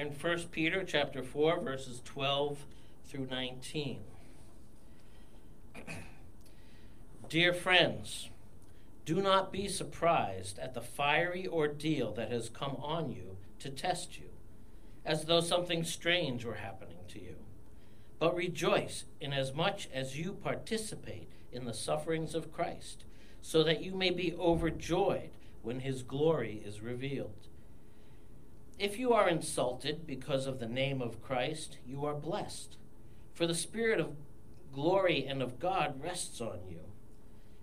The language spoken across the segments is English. in First Peter chapter 4, verses 12 through 19. Dear friends, do not be surprised at the fiery ordeal that has come on you to test you, as though something strange were happening to you. But rejoice inasmuch as you participate in the sufferings of Christ, so that you may be overjoyed when his glory is revealed. If you are insulted because of the name of Christ, you are blessed, for the Spirit of glory and of God rests on you.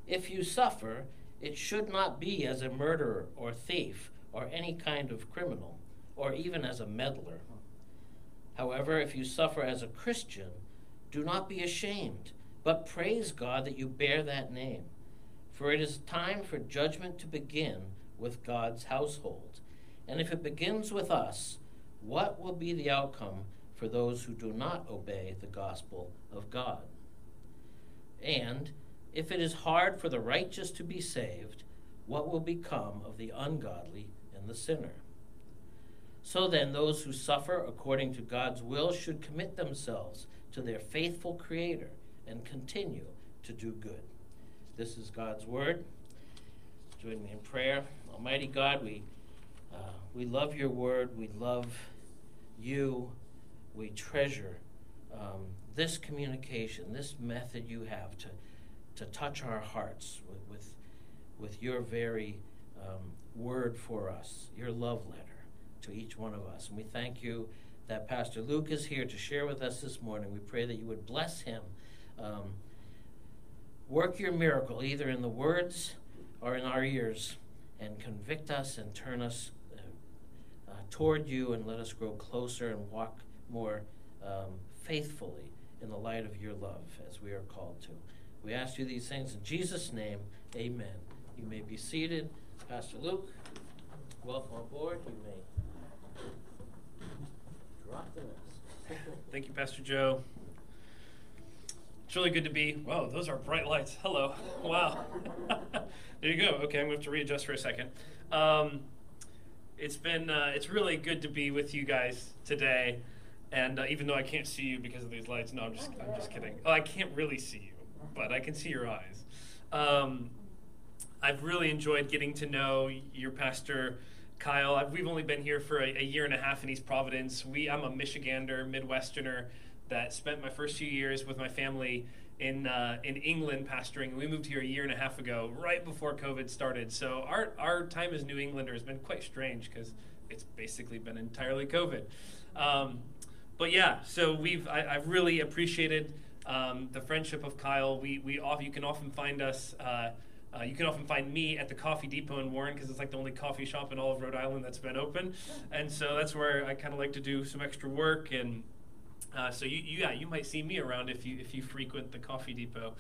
If you suffer, it should not be as a murderer or thief or any kind of criminal, or even as a meddler. However, if you suffer as a Christian, do not be ashamed, but praise God that you bear that name. For it is time for judgment to begin with God's household. And if it begins with us, what will be the outcome for those who do not obey the gospel of God? And if it is hard for the righteous to be saved, what will become of the ungodly and the sinner? So then, those who suffer according to God's will should commit themselves to their faithful Creator and continue to do good. This is God's word. Join me in prayer. Almighty God, we love your word. We love you. We treasure this communication, this method you have to touch our hearts with your very word for us, your love letter to each one of us. And we thank you that Pastor Luke is here to share with us this morning. We pray that you would bless him. Work your miracle either in the words or in our ears, and convict us and turn us toward you, and let us grow closer and walk more faithfully in the light of your love as we are called to. We ask you these things in Jesus' name. Amen. You may be seated. Pastor Luke, welcome aboard. You may drop the mess. Thank you, Pastor Joe. It's really good to be. Whoa, those are bright lights. Hello. Wow. There you go. Okay, I'm going to have to readjust for a second. It's really good to be with you guys today. And even though I can't see you because of these lights, no, I'm just kidding. Oh, I can't really see you, but I can see your eyes. I've really enjoyed getting to know your pastor, Kyle. We've only been here for a year and a half in East Providence. I'm a Michigander, Midwesterner, that spent my first few years with my family in England pastoring. We moved here a year and a half ago, right before COVID started. So our time as New Englander has been quite strange because it's basically been entirely COVID. But yeah, so I've really appreciated the friendship of Kyle. You can often find us. You can often find me at the Coffee Depot in Warren because it's like the only coffee shop in all of Rhode Island that's been open, and so that's where I kind of like to do some extra work. And so you might see me around if you frequent the Coffee Depot.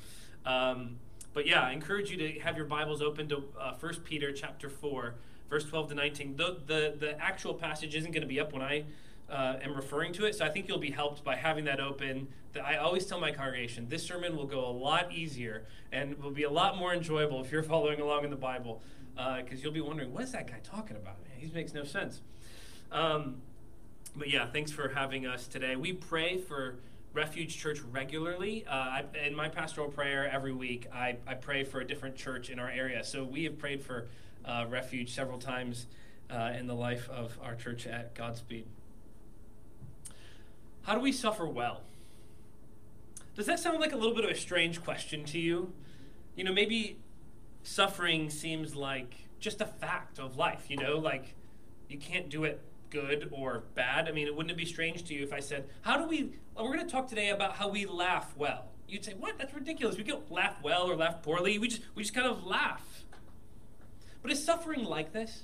But yeah, I encourage you to have your Bibles open to 1 Peter chapter 4, verse 12 to 19. The actual passage isn't going to be up when I am referring to it, so I think you'll be helped by having that open. I always tell my congregation, this sermon will go a lot easier and will be a lot more enjoyable if you're following along in the Bible, because you'll be wondering, what is that guy talking about? Man, he makes no sense. But yeah, thanks for having us today. We pray for Refuge Church regularly. In my pastoral prayer every week, I pray for a different church in our area. So we have prayed for Refuge several times in the life of our church at Godspeed. How do we suffer well? Does that sound like a little bit of a strange question to you? You know, maybe suffering seems like just a fact of life, you know, like you can't do it good or bad. I mean, wouldn't it be strange to you if I said, we're going to talk today about how we laugh well. You'd say, what? That's ridiculous. We don't laugh well or laugh poorly. We just kind of laugh. But is suffering like this?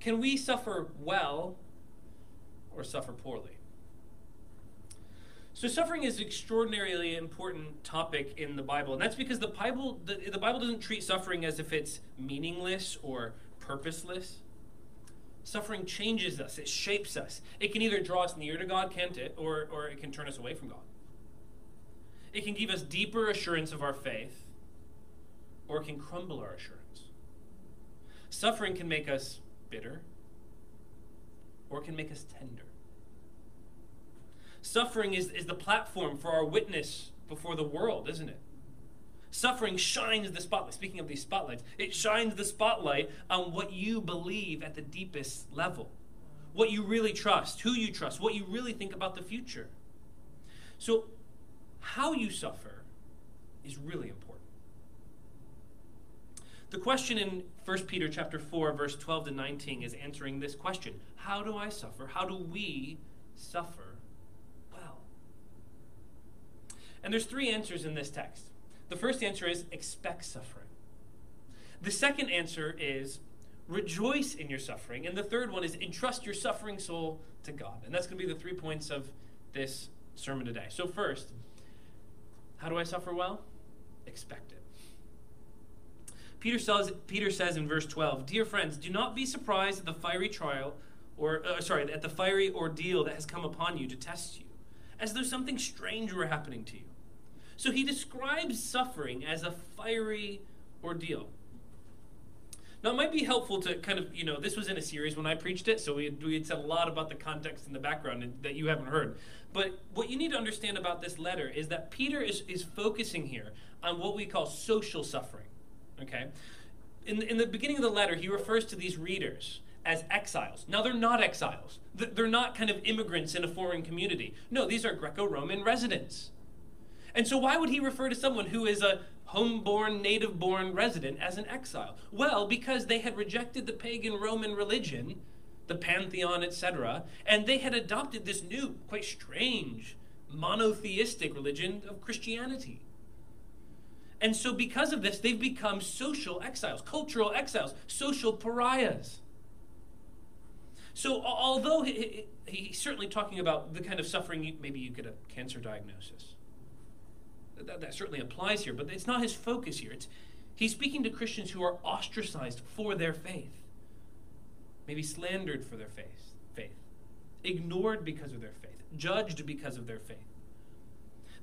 Can we suffer well or suffer poorly? So suffering is an extraordinarily important topic in the Bible, and that's because the Bible doesn't treat suffering as if it's meaningless or purposeless. Suffering changes us. It shapes us. It can either draw us near to God, can't it, or it can turn us away from God. It can give us deeper assurance of our faith, or it can crumble our assurance. Suffering can make us bitter, or it can make us tender. Suffering is the platform for our witness before the world, isn't it? Suffering shines the spotlight. Speaking of these spotlights, it shines the spotlight on what you believe at the deepest level. What you really trust, who you trust, what you really think about the future. So how you suffer is really important. The question in 1 Peter chapter 4, verse 12 to 19 is answering this question. How do I suffer? How do we suffer well? And there's three answers in this text. The first answer is expect suffering. The second answer is rejoice in your suffering. And the third one is entrust your suffering soul to God. And that's going to be the 3 points of this sermon today. So first, how do I suffer well? Expect it. Peter says in verse 12, "Dear friends, do not be surprised at the fiery trial at the fiery ordeal that has come upon you to test you, as though something strange were happening to you." So he describes suffering as a fiery ordeal. Now, it might be helpful to kind of, this was in a series when I preached it, so we had said a lot about the context and the background that you haven't heard. But what you need to understand about this letter is that Peter is focusing here on what we call social suffering, okay? In the beginning of the letter, he refers to these readers as exiles. Now, they're not exiles. They're not kind of immigrants in a foreign community. No, these are Greco-Roman residents. And so why would he refer to someone who is a homeborn, native-born resident as an exile? Well, because they had rejected the pagan Roman religion, the pantheon, etc., and they had adopted this new, quite strange, monotheistic religion of Christianity. And so because of this, they've become social exiles, cultural exiles, social pariahs. So although he's certainly talking about the kind of suffering, maybe you get a cancer diagnosis. That certainly applies here, but it's not his focus here. He's speaking to Christians who are ostracized for their faith, maybe slandered for their faith, ignored because of their faith, judged because of their faith.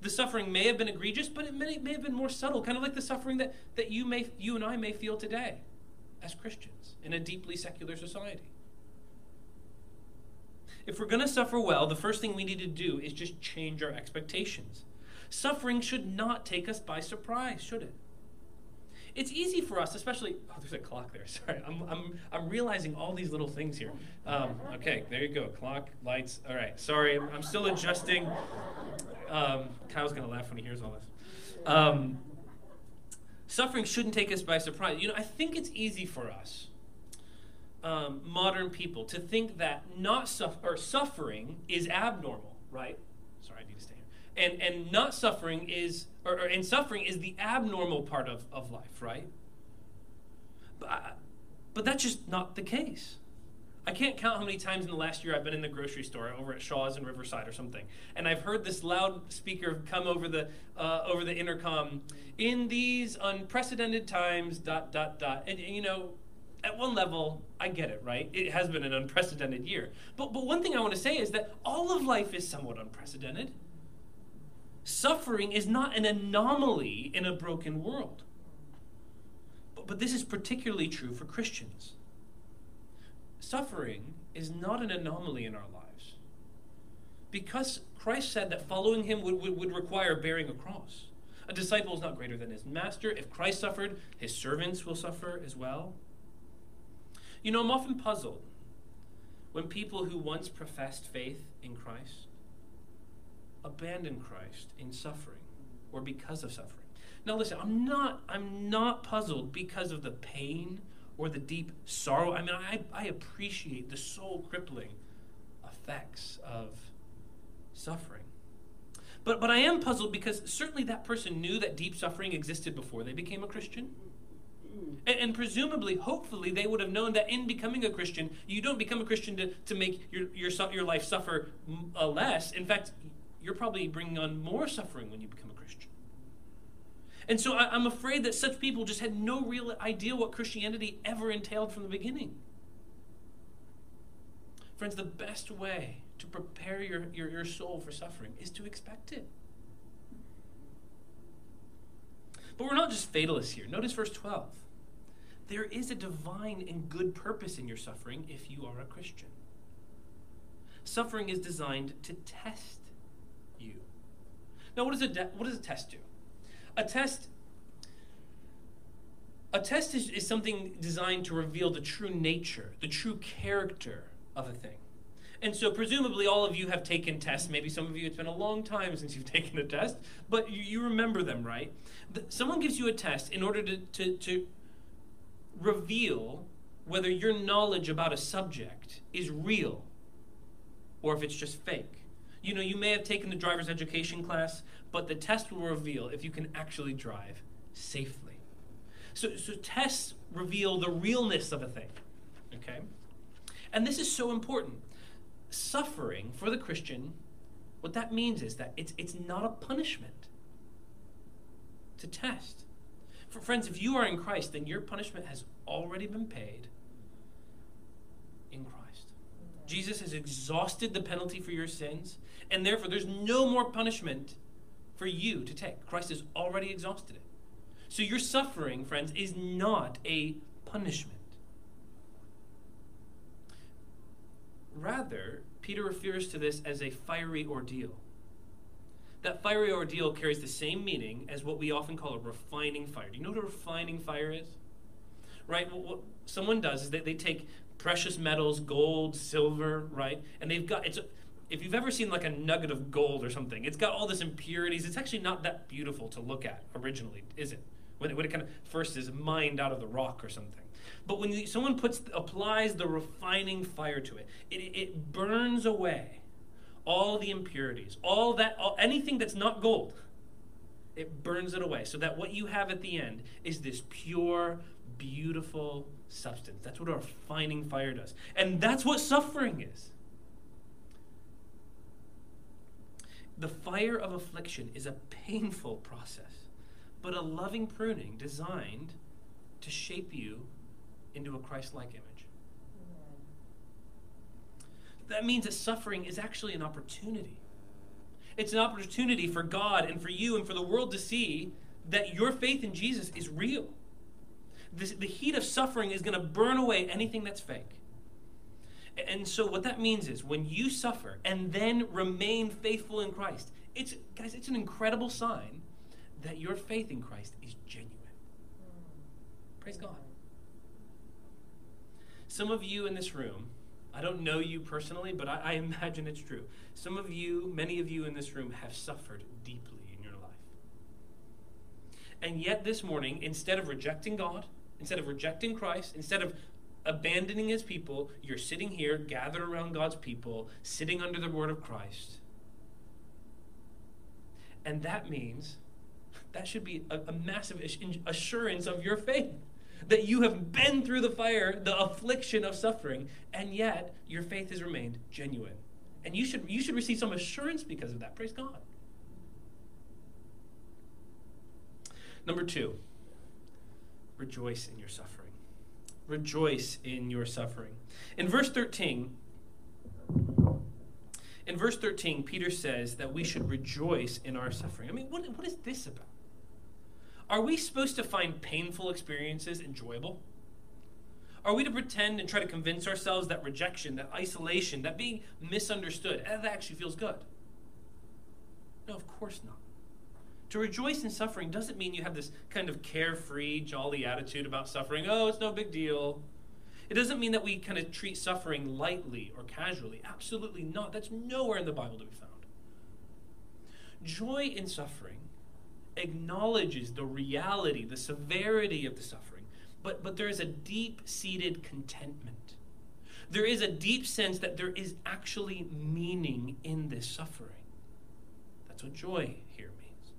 The suffering may have been egregious, but it may have been more subtle, kind of like the suffering that you and I may feel today as Christians in a deeply secular society. If we're going to suffer well, the first thing we need to do is just change our expectations. Suffering should not take us by surprise, should it? It's easy for us, especially... Oh, there's a clock there. Sorry, I'm realizing all these little things here. Okay, there you go. Clock, lights. All right, sorry, I'm still adjusting. Kyle's going to laugh when he hears all this. Suffering shouldn't take us by surprise. I think it's easy for us, modern people, to think that suffering is abnormal, right? Sorry, I need to stay. And not suffering is, and suffering is the abnormal part of life, right? But that's just not the case. I can't count how many times in the last year I've been in the grocery store over at Shaw's in Riverside or something, and I've heard this loudspeaker come over the intercom, "In these unprecedented times, ... And at one level, I get it, right? It has been an unprecedented year. But one thing I want to say is that all of life is somewhat unprecedented. Suffering is not an anomaly in a broken world. But this is particularly true for Christians. Suffering is not an anomaly in our lives, because Christ said that following him would require bearing a cross. A disciple is not greater than his master. If Christ suffered, his servants will suffer as well. I'm often puzzled when people who once professed faith in Christ abandon Christ in suffering or because of suffering. Now listen, I'm not puzzled because of the pain or the deep sorrow. I mean, I appreciate the soul-crippling effects of suffering. But I am puzzled because certainly that person knew that deep suffering existed before they became a Christian. And presumably, hopefully, they would have known that in becoming a Christian, you don't become a Christian to make your life suffer less. In fact, you're probably bringing on more suffering when you become a Christian. And so I'm afraid that such people just had no real idea what Christianity ever entailed from the beginning. Friends, the best way to prepare your soul for suffering is to expect it. But we're not just fatalists here. Notice verse 12. There is a divine and good purpose in your suffering if you are a Christian. Suffering is designed to test you. Now, what does a test do? A test is something designed to reveal the true nature, the true character of a thing. And so presumably all of you have taken tests. Maybe some of you, it's been a long time since you've taken a test, but you remember them, right? Someone gives you a test in order to reveal whether your knowledge about a subject is real or if it's just fake. You know, you may have taken the driver's education class, but the test will reveal if you can actually drive safely. So tests reveal the realness of a thing, okay? And this is so important. Suffering for the Christian, what that means is that it's not a punishment. It's a test. For friends, if you are in Christ, then your punishment has already been paid in Christ. Jesus has exhausted the penalty for your sins, and therefore there's no more punishment for you to take. Christ has already exhausted it. So your suffering, friends, is not a punishment. Rather, Peter refers to this as a fiery ordeal. That fiery ordeal carries the same meaning as what we often call a refining fire. Do you know what a refining fire is? Right? What someone does is they take precious metals, gold, silver, right? And they've got, if you've ever seen like a nugget of gold or something, it's got all this impurities. It's actually not that beautiful to look at originally, is it? When it kind of first is mined out of the rock or something. But when someone applies the refining fire to it, it burns away all the impurities, anything that's not gold. It burns it away so that what you have at the end is this pure, beautiful substance. That's what a refining fire does. And that's what suffering is. The fire of affliction is a painful process, but a loving pruning designed to shape you into a Christ-like image. Amen. That means that suffering is actually an opportunity. It's an opportunity for God and for you and for the world to see that your faith in Jesus is real. The heat of suffering is going to burn away anything that's fake. And so what that means is when you suffer and then remain faithful in Christ, guys, it's an incredible sign that your faith in Christ is genuine. Praise God. Some of you in this room, I don't know you personally, but I imagine it's true. Some of you, many of you in this room have suffered deeply in your life. And yet this morning, instead of rejecting God, instead of rejecting Christ, instead of abandoning his people, you're sitting here, gathered around God's people, sitting under the word of Christ. And that means, that should be a massive assurance of your faith. That you have been through the fire, the affliction of suffering, and yet your faith has remained genuine. And you should receive some assurance because of that. Praise God. Number 2, rejoice in your suffering. Rejoice in your suffering. In verse 13, Peter says that we should rejoice in our suffering. I mean, what is this about? Are we supposed to find painful experiences enjoyable? Are we to pretend and try to convince ourselves that rejection, that isolation, that being misunderstood, that actually feels good? No, of course not. To rejoice in suffering doesn't mean you have this kind of carefree, jolly attitude about suffering. Oh, it's no big deal. It doesn't mean that we kind of treat suffering lightly or casually. Absolutely not. That's nowhere in the Bible to be found. Joy in suffering acknowledges the reality, the severity of the suffering, but there is a deep-seated contentment. There is a deep sense that there is actually meaning in this suffering. That's what joy here means.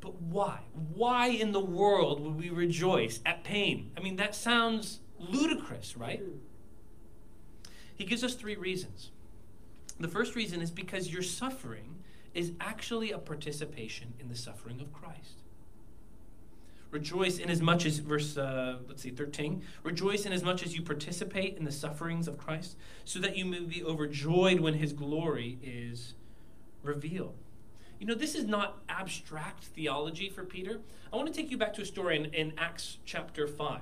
But why? Why in the world would we rejoice at pain? I mean, that sounds ludicrous, right? He gives us 3 reasons. The first reason is because your suffering is actually a participation in the suffering of Christ. Rejoice in as much as, verse 13, rejoice in as much as you participate in the sufferings of Christ, so that you may be overjoyed when his glory is revealed. You know, this is not abstract theology for Peter. I want to take you back to a story in Acts chapter 5.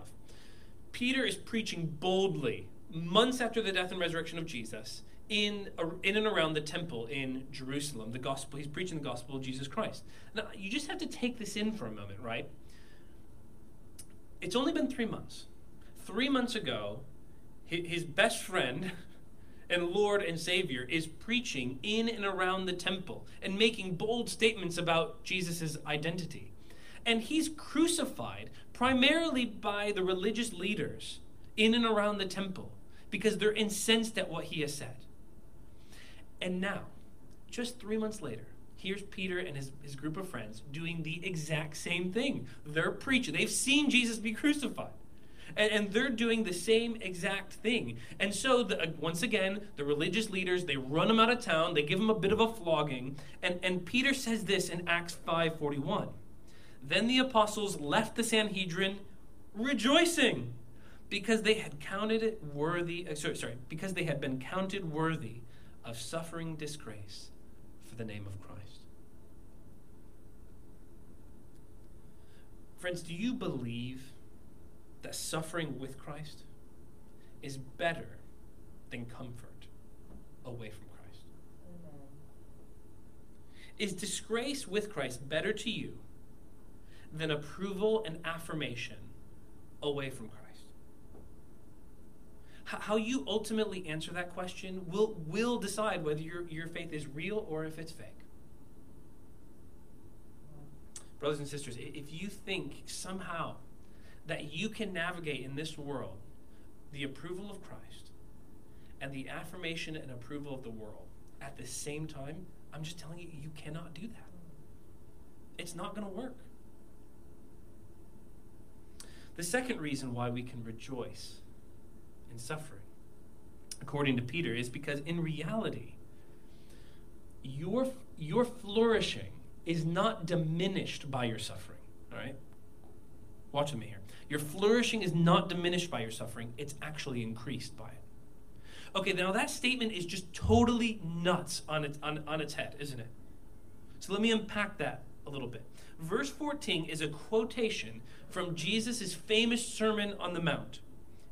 Peter is preaching boldly, months after the death and resurrection of Jesus, in and around the temple in Jerusalem. The gospel, he's preaching the gospel of Jesus Christ. Now, you just have to take this in for a moment, right? It's only been 3 months. 3 months ago, his best friend and Lord and Savior is preaching in and around the temple and making bold statements about Jesus' identity. And he's crucified primarily by the religious leaders in and around the temple because they're incensed at what he has said. And now, just 3 months later, here's Peter and his group of friends doing the exact same thing. They're preaching. They've seen Jesus be crucified. And they're doing the same exact thing. And so, once again, the religious leaders, they run him out of town. They give him a bit of a flogging. And Peter says this in Acts 5:41. Then the apostles left the Sanhedrin rejoicing because they had counted it worthy, because they had been counted worthy of suffering disgrace for the name of Christ. Friends, do you believe that suffering with Christ is better than comfort away from Christ? Amen. Is disgrace with Christ better to you than approval and affirmation away from Christ? How you ultimately answer that question will decide whether your faith is real or if it's fake. Brothers and sisters, if you think somehow that you can navigate in this world the approval of Christ and the affirmation and approval of the world at the same time, I'm just telling you, you cannot do that. It's not going to work. The second reason why we can rejoice in suffering, according to Peter, is because in reality, your flourishing is not diminished by your suffering, all right? Watch with me here. Your flourishing is not diminished by your suffering. It's actually increased by it. Okay, now that statement is just totally nuts on its head, isn't it? So let me unpack that a little bit. Verse 14 is a quotation from Jesus' famous Sermon on the Mount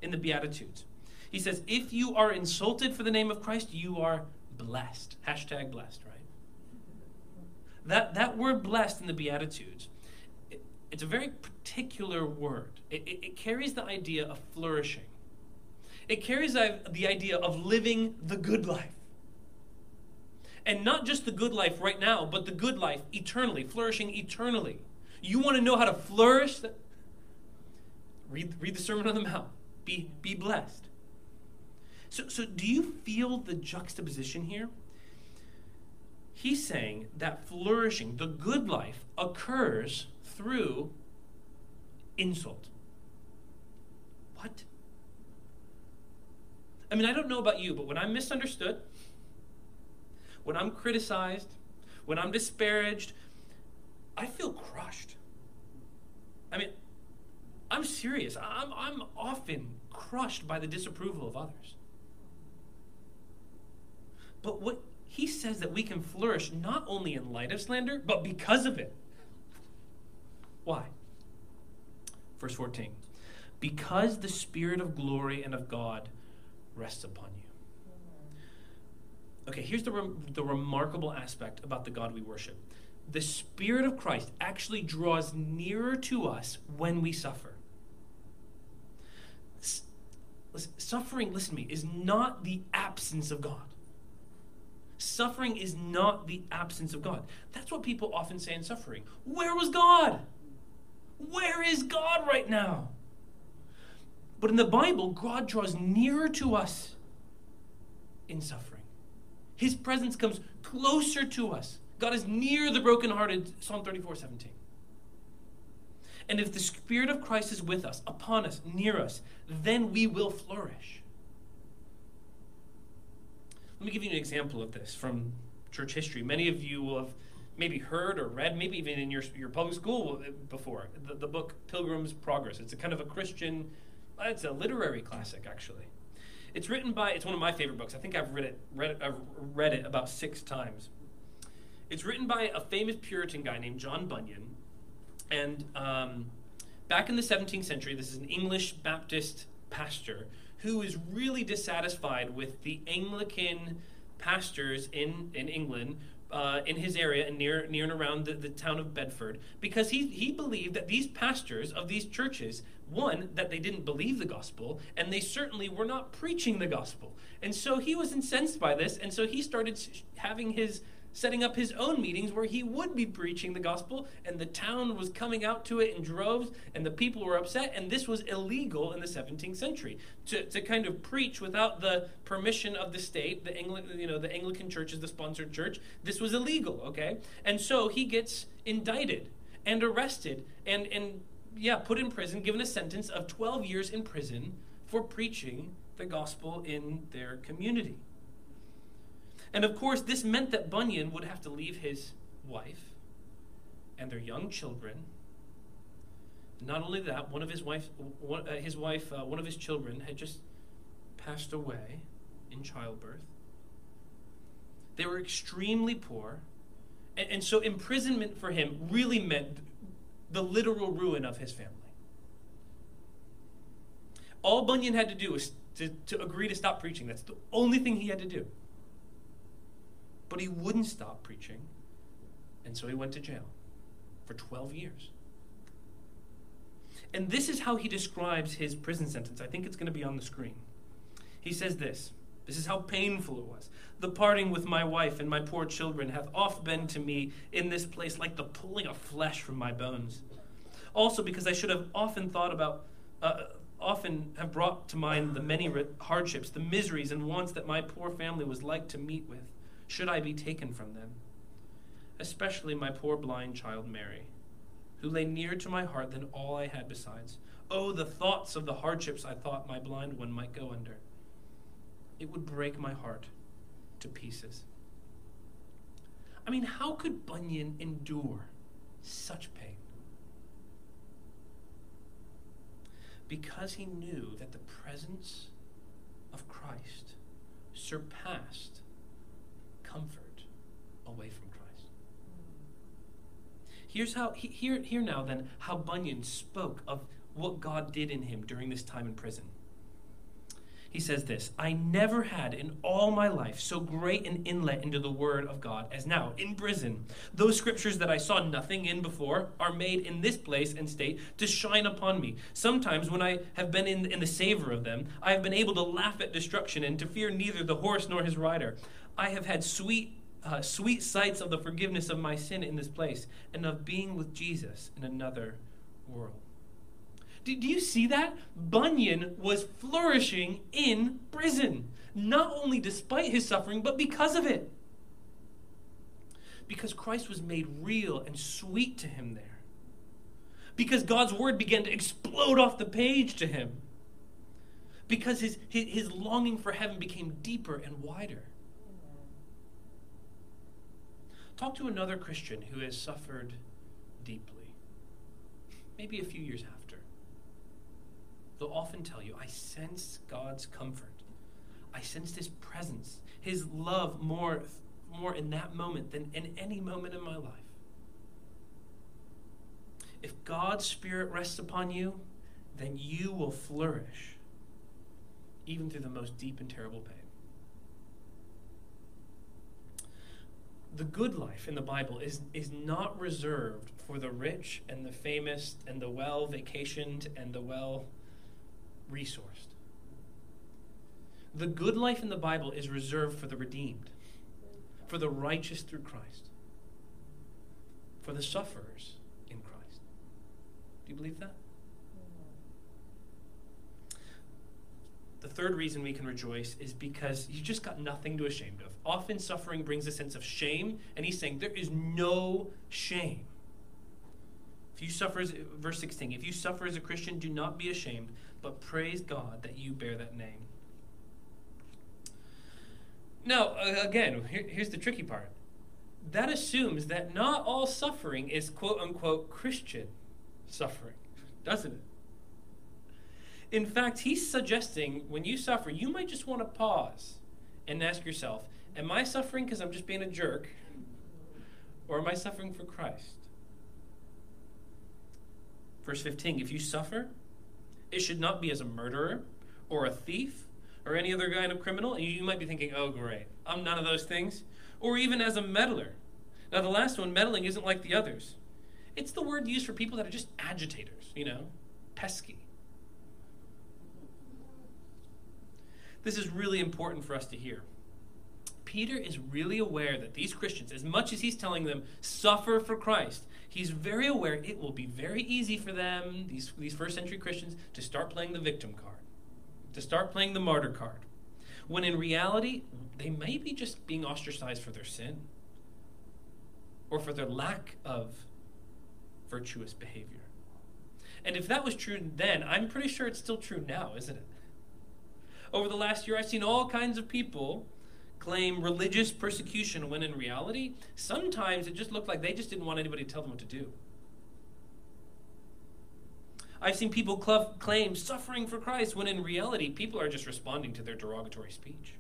in the Beatitudes. He says, if you are insulted for the name of Christ, you are blessed. Hashtag blessed, right? That word blessed in the Beatitudes, it's a very particular word. It carries the idea of flourishing. It carries the idea of living the good life. And not just the good life right now, but the good life eternally, flourishing eternally. You want to know how to flourish? Read the Sermon on the Mount. Be blessed. So do you feel the juxtaposition here? He's saying that flourishing, the good life, occurs through insult. What? I mean, I don't know about you, but when I'm misunderstood, when I'm criticized, when I'm disparaged, I feel crushed. I mean, I'm serious. I'm often crushed by the disapproval of others. But what he says that we can flourish not only in light of slander, but because of it. Why? Verse 14. Because the Spirit of glory and of God rests upon you. Okay, here's the remarkable aspect about the God we worship. The Spirit of Christ actually draws nearer to us when we suffer. Suffering, listen to me, is not the absence of God. Suffering is not the absence of God. That's what people often say in suffering. Where was God? Where is God right now? But in the Bible, God draws nearer to us in suffering. His presence comes closer to us. God is near the brokenhearted, Psalm 34:17. And if the Spirit of Christ is with us, upon us, near us, then we will flourish. Let me give you an example of this from church history. Many of you will have maybe heard or read, maybe even in your public school before, the book Pilgrim's Progress. It's a kind of a Christian, it's a literary classic, actually. It's written by, it's one of my favorite books. I think I've read it about 6 times. It's written by a famous Puritan guy named John Bunyan. And back in the 17th century, this is an English Baptist pastor who is really dissatisfied with the Anglican pastors in England, in his area and near and around the town of Bedford, because he believed that these pastors of these churches, one, that they didn't believe the gospel, and they certainly were not preaching the gospel. And so he was incensed by this, and so he started setting up his own meetings where he would be preaching the gospel, and the town was coming out to it in droves, and the people were upset, and this was illegal in the 17th century to kind of preach without the permission of the state. The Anglican church is the sponsored church. This was illegal, okay? And so he gets indicted and arrested and put in prison, given a sentence of 12 years in prison for preaching the gospel in their community. And of course, this meant that Bunyan would have to leave his wife and their young children. Not only that, one of his children had just passed away in childbirth. They were extremely poor, and so imprisonment for him really meant the literal ruin of his family. All Bunyan had to do was to agree to stop preaching. That's the only thing he had to do. But he wouldn't stop preaching, and so he went to jail for 12 years. And this is how he describes his prison sentence. I think it's going to be on the screen. He says this. This is how painful it was. The parting with my wife and my poor children hath oft been to me in this place like the pulling of flesh from my bones. Also because I should have often thought about... often have brought to mind the many hardships, the miseries and wants that my poor family was like to meet with, should I be taken from them, especially my poor blind child Mary, who lay nearer to my heart than all I had besides. Oh, the thoughts of the hardships I thought my blind one might go under. It would break my heart to pieces. I mean, how could Bunyan endure such pain? Because he knew that the presence of Christ surpassed comfort away from Christ. Here's how how Bunyan spoke of what God did in him during this time in prison. He says this, I never had in all my life so great an inlet into the word of God as now, in prison. Those scriptures that I saw nothing in before are made in this place and state to shine upon me. Sometimes when I have been in the savor of them, I have been able to laugh at destruction and to fear neither the horse nor his rider. I have had sweet sights of the forgiveness of my sin in this place and of being with Jesus in another world. Do you see that? Bunyan was flourishing in prison, not only despite his suffering, but because of it. Because Christ was made real and sweet to him there. Because God's word began to explode off the page to him. Because his longing for heaven became deeper and wider. Talk to another Christian who has suffered deeply, maybe a few years after. They'll often tell you, I sense God's comfort. I sense his presence, his love more in that moment than in any moment in my life. If God's Spirit rests upon you, then you will flourish, even through the most deep and terrible pain. The good life in the Bible is not reserved for the rich and the famous and the well-vacationed and the well resourced. The good life in the Bible is reserved for the redeemed, for the righteous through Christ, for the sufferers in Christ. Do you believe that? The third reason we can rejoice is because you just got nothing to be ashamed of. Often suffering brings a sense of shame, and he's saying there is no shame. If you suffer, verse 16, if you suffer as a Christian, do not be ashamed, but praise God that you bear that name. Now, again, here's the tricky part. That assumes that not all suffering is quote-unquote Christian suffering, doesn't it? In fact, he's suggesting when you suffer, you might just want to pause and ask yourself, am I suffering because I'm just being a jerk, or am I suffering for Christ? Verse 15, if you suffer, it should not be as a murderer or a thief or any other kind of criminal. And you might be thinking, oh, great, I'm none of those things. Or even as a meddler. Now, the last one, meddling, isn't like the others. It's the word used for people that are just agitators, you know, pesky. This is really important for us to hear. Peter is really aware that these Christians, as much as he's telling them, suffer for Christ, he's very aware it will be very easy for them, these first century Christians, to start playing the victim card, to start playing the martyr card, when in reality, they may be just being ostracized for their sin or for their lack of virtuous behavior. And if that was true then, I'm pretty sure it's still true now, isn't it? Over the last year, I've seen all kinds of people claim religious persecution when in reality, sometimes it just looked like they just didn't want anybody to tell them what to do. I've seen people claim suffering for Christ when in reality, people are just responding to their derogatory speech.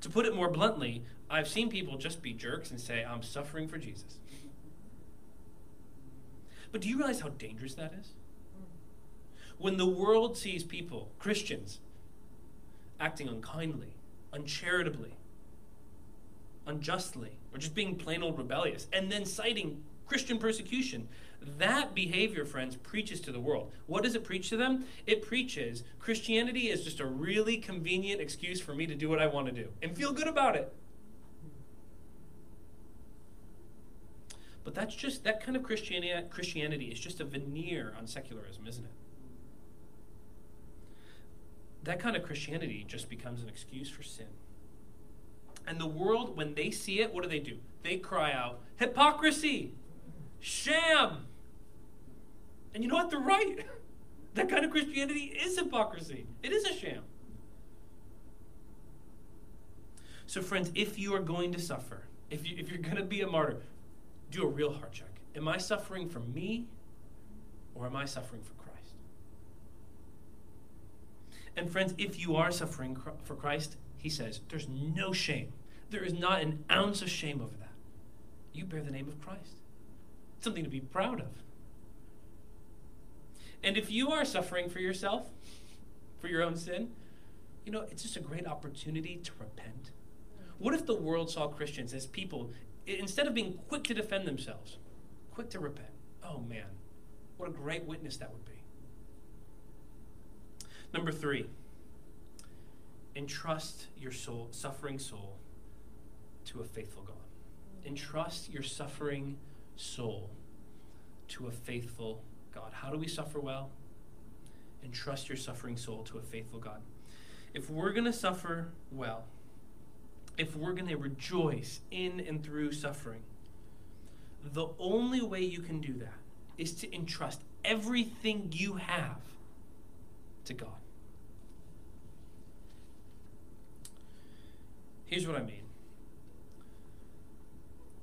To put it more bluntly, I've seen people just be jerks and say, I'm suffering for Jesus. But do you realize how dangerous that is? When the world sees people, Christians, acting unkindly, uncharitably, unjustly, or just being plain old rebellious, and then citing Christian persecution, that behavior, friends, preaches to the world. What does it preach to them? It preaches Christianity is just a really convenient excuse for me to do what I want to do and feel good about it. But that's just, that kind of Christianity is just a veneer on secularism, isn't it? That kind of Christianity just becomes an excuse for sin. And the world, when they see it, what do? They cry out, hypocrisy, sham. And you know what? They're right. That kind of Christianity is hypocrisy. It is a sham. So friends, if you are going to suffer, if you're going to be a martyr, do a real heart check. Am I suffering for me or am I suffering for Christ? And friends, if you are suffering for Christ, he says, there's no shame. There is not an ounce of shame over that. You bear the name of Christ. It's something to be proud of. And if you are suffering for yourself, for your own sin, you know, it's just a great opportunity to repent. What if the world saw Christians as people, instead of being quick to defend themselves, quick to repent? Oh man, what a great witness that would be. Number 3, entrust your suffering soul to a faithful God. Entrust your suffering soul to a faithful God. How do we suffer well? Entrust your suffering soul to a faithful God. If we're going to suffer well, if we're going to rejoice in and through suffering, the only way you can do that is to entrust everything you have to God. Here's what I mean.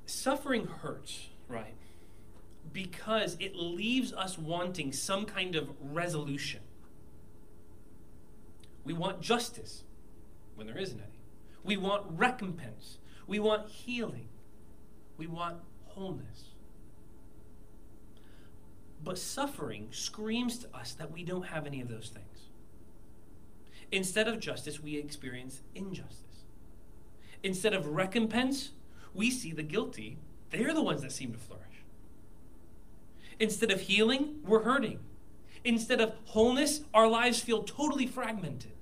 Suffering hurts, right? Because it leaves us wanting some kind of resolution. We want justice when there isn't any. We want recompense. We want healing. We want wholeness. But suffering screams to us that we don't have any of those things. Instead of justice, we experience injustice. Instead of recompense, we see the guilty. They're the ones that seem to flourish. Instead of healing, we're hurting. Instead of wholeness, our lives feel totally fragmented.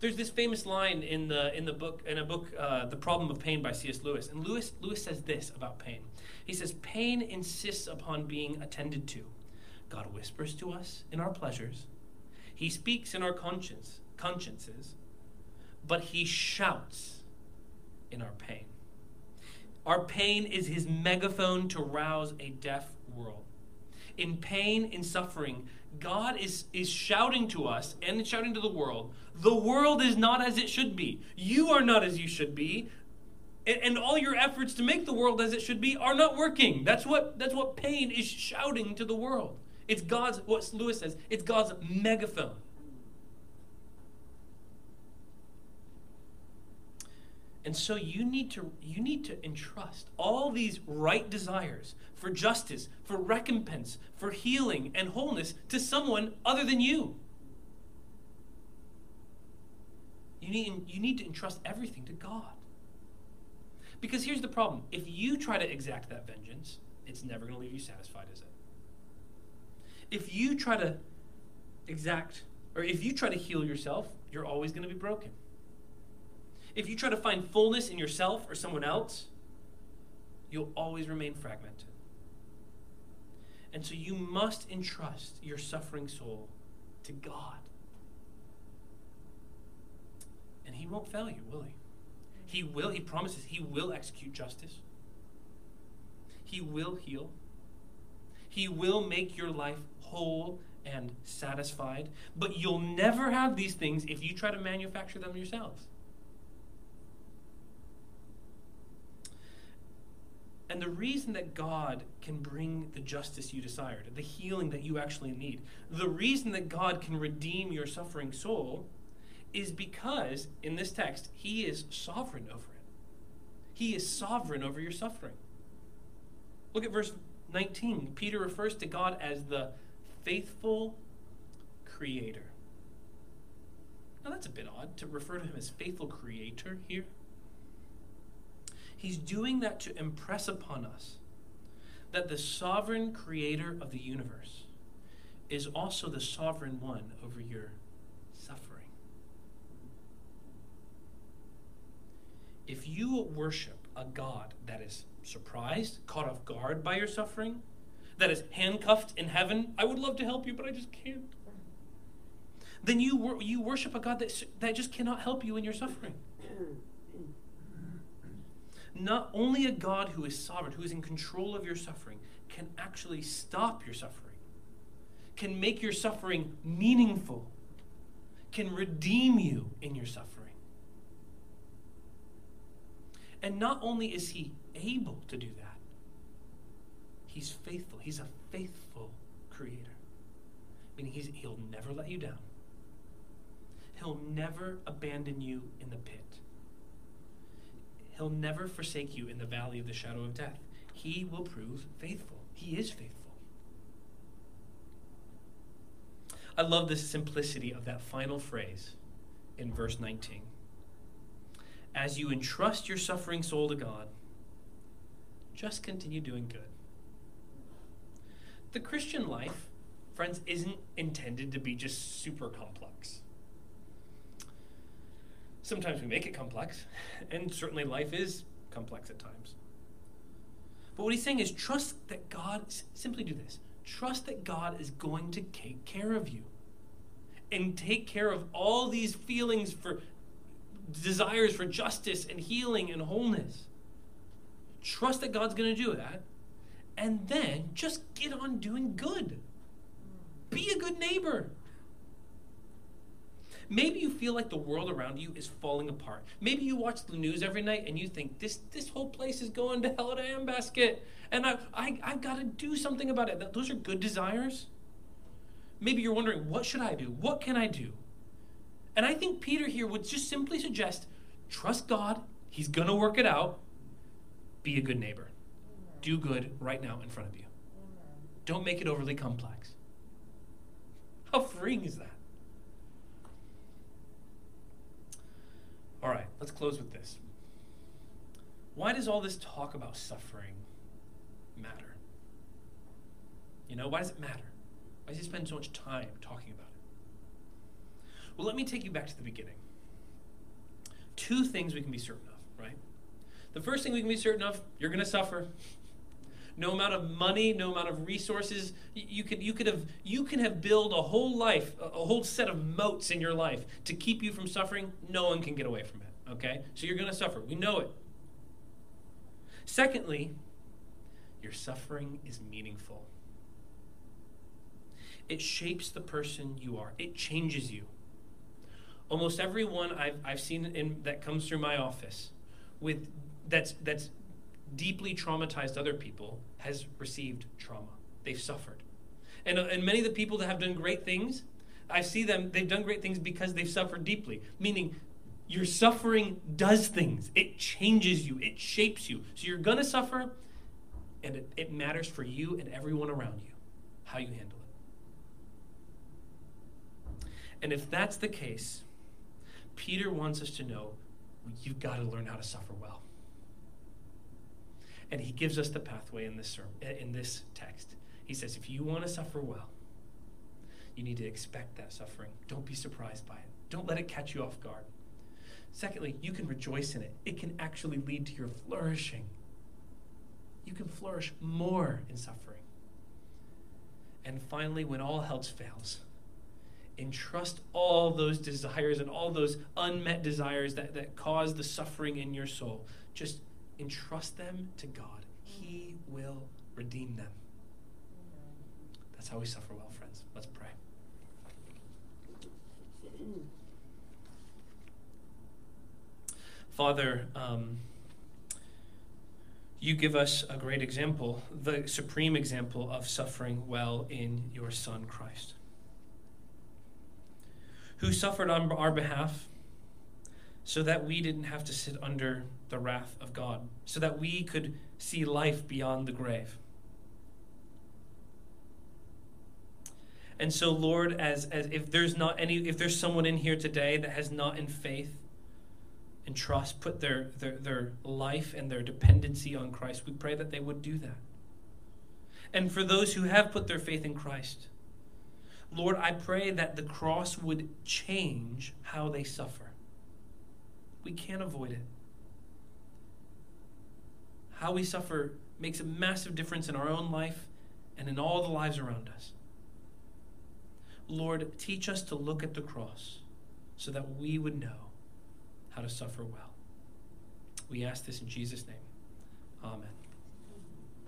There's this famous line in a book, The Problem of Pain by C.S. Lewis. And Lewis says this about pain. He says, pain insists upon being attended to. God whispers to us in our pleasures. He speaks in our consciences. But he shouts in our pain. Our pain is his megaphone to rouse a deaf world. In pain, in suffering, God is shouting to us and shouting to the world, the world is not as it should be. You are not as you should be. And all your efforts to make the world as it should be are not working. That's what pain is shouting to the world. It's God's, what Lewis says, it's God's megaphone. And so you need to entrust all these right desires for justice, for recompense, for healing and wholeness to someone other than you. You need to entrust everything to God. Because here's the problem. If you try to exact that vengeance, it's never going to leave you satisfied, is it? If you try to exact, or if you try to heal yourself, you're always going to be broken. If you try to find fullness in yourself or someone else, you'll always remain fragmented. And so you must entrust your suffering soul to God. And he won't fail you, will he? He will, he promises, he will execute justice. He will heal. He will make your life whole and satisfied. But you'll never have these things if you try to manufacture them yourselves. And the reason that God can bring the justice you desired, the healing that you actually need, the reason that God can redeem your suffering soul is because, in this text, he is sovereign over it. He is sovereign over your suffering. Look at verse 19. Peter refers to God as the faithful creator. Now that's a bit odd to refer to him as faithful creator here. He's doing that to impress upon us that the sovereign creator of the universe is also the sovereign one over your suffering. If you worship a God that is surprised, caught off guard by your suffering, that is handcuffed in heaven, I would love to help you, but I just can't, then you worship a God that just cannot help you in your suffering. Not only a God who is sovereign, who is in control of your suffering, can actually stop your suffering, can make your suffering meaningful, can redeem you in your suffering. And not only is he able to do that, he's faithful. He's a faithful creator. Meaning he'll never let you down. He'll never abandon you in the pit. He'll never forsake you in the valley of the shadow of death. He will prove faithful. He is faithful. I love the simplicity of that final phrase in verse 19. As you entrust your suffering soul to God, just continue doing good. The Christian life, friends, isn't intended to be just super complex. Sometimes we make it complex, and certainly life is complex at times. But what he's saying is trust that God, simply do this, trust that God is going to take care of you and take care of all these feelings for desires for justice and healing and wholeness. Trust that God's going to do that. And then just get on doing good. Be a good neighbor. Maybe you feel like the world around you is falling apart. Maybe you watch the news every night and you think, this whole place is going to hell in a handbasket. And I've got to do something about it. Those are good desires. Maybe you're wondering, what should I do? What can I do? And I think Peter here would just simply suggest, trust God, he's going to work it out. Be a good neighbor. Do good right now in front of you. Don't make it overly complex. How freeing is that? All right, let's close with this. Why does all this talk about suffering matter? Why does it matter? Why does he spend so much time talking about it? Well, let me take you back to the beginning. Two things we can be certain of, right? The first thing we can be certain of, you're going to suffer. No amount of money, no amount of resources. You can have built a whole life, a whole set of moats in your life to keep you from suffering. No one can get away from it, okay? So you're going to suffer. We know it. Secondly, your suffering is meaningful. It shapes the person you are. It changes you. Almost everyone I've seen that comes through my office that's deeply traumatized other people has received trauma. They've suffered. And many of the people that have done great things, I see them, they've done great things because they've suffered deeply. Meaning Your suffering does things. It changes you. It shapes you. So you're going to suffer, and it matters for you and everyone around you how you handle it. And if that's the case, Peter wants us to know you've got to learn how to suffer well. And he gives us the pathway in this sermon, in this text. He says, if you want to suffer well, you need to expect that suffering. Don't be surprised by it. Don't let it catch you off guard. Secondly, you can rejoice in it. It can actually lead to your flourishing. You can flourish more in suffering. And finally, when all else fails, entrust all those desires and all those unmet desires that cause the suffering in your soul. Just entrust them to God. He will redeem them. That's how we suffer well, friends. Let's pray. Father, you give us a great example, the supreme example of suffering well in your Son, Christ, who suffered on our behalf so that we didn't have to sit under the wrath of God, so that we could see life beyond the grave. And so, Lord, as if there's someone in here today that has not in faith and trust put their life and their dependency on Christ, we pray that they would do that. And for those who have put their faith in Christ, Lord, I pray that the cross would change how they suffer. We can't avoid it. How we suffer makes a massive difference in our own life and in all the lives around us. Lord, teach us to look at the cross so that we would know how to suffer well. We ask this in Jesus' name. Amen.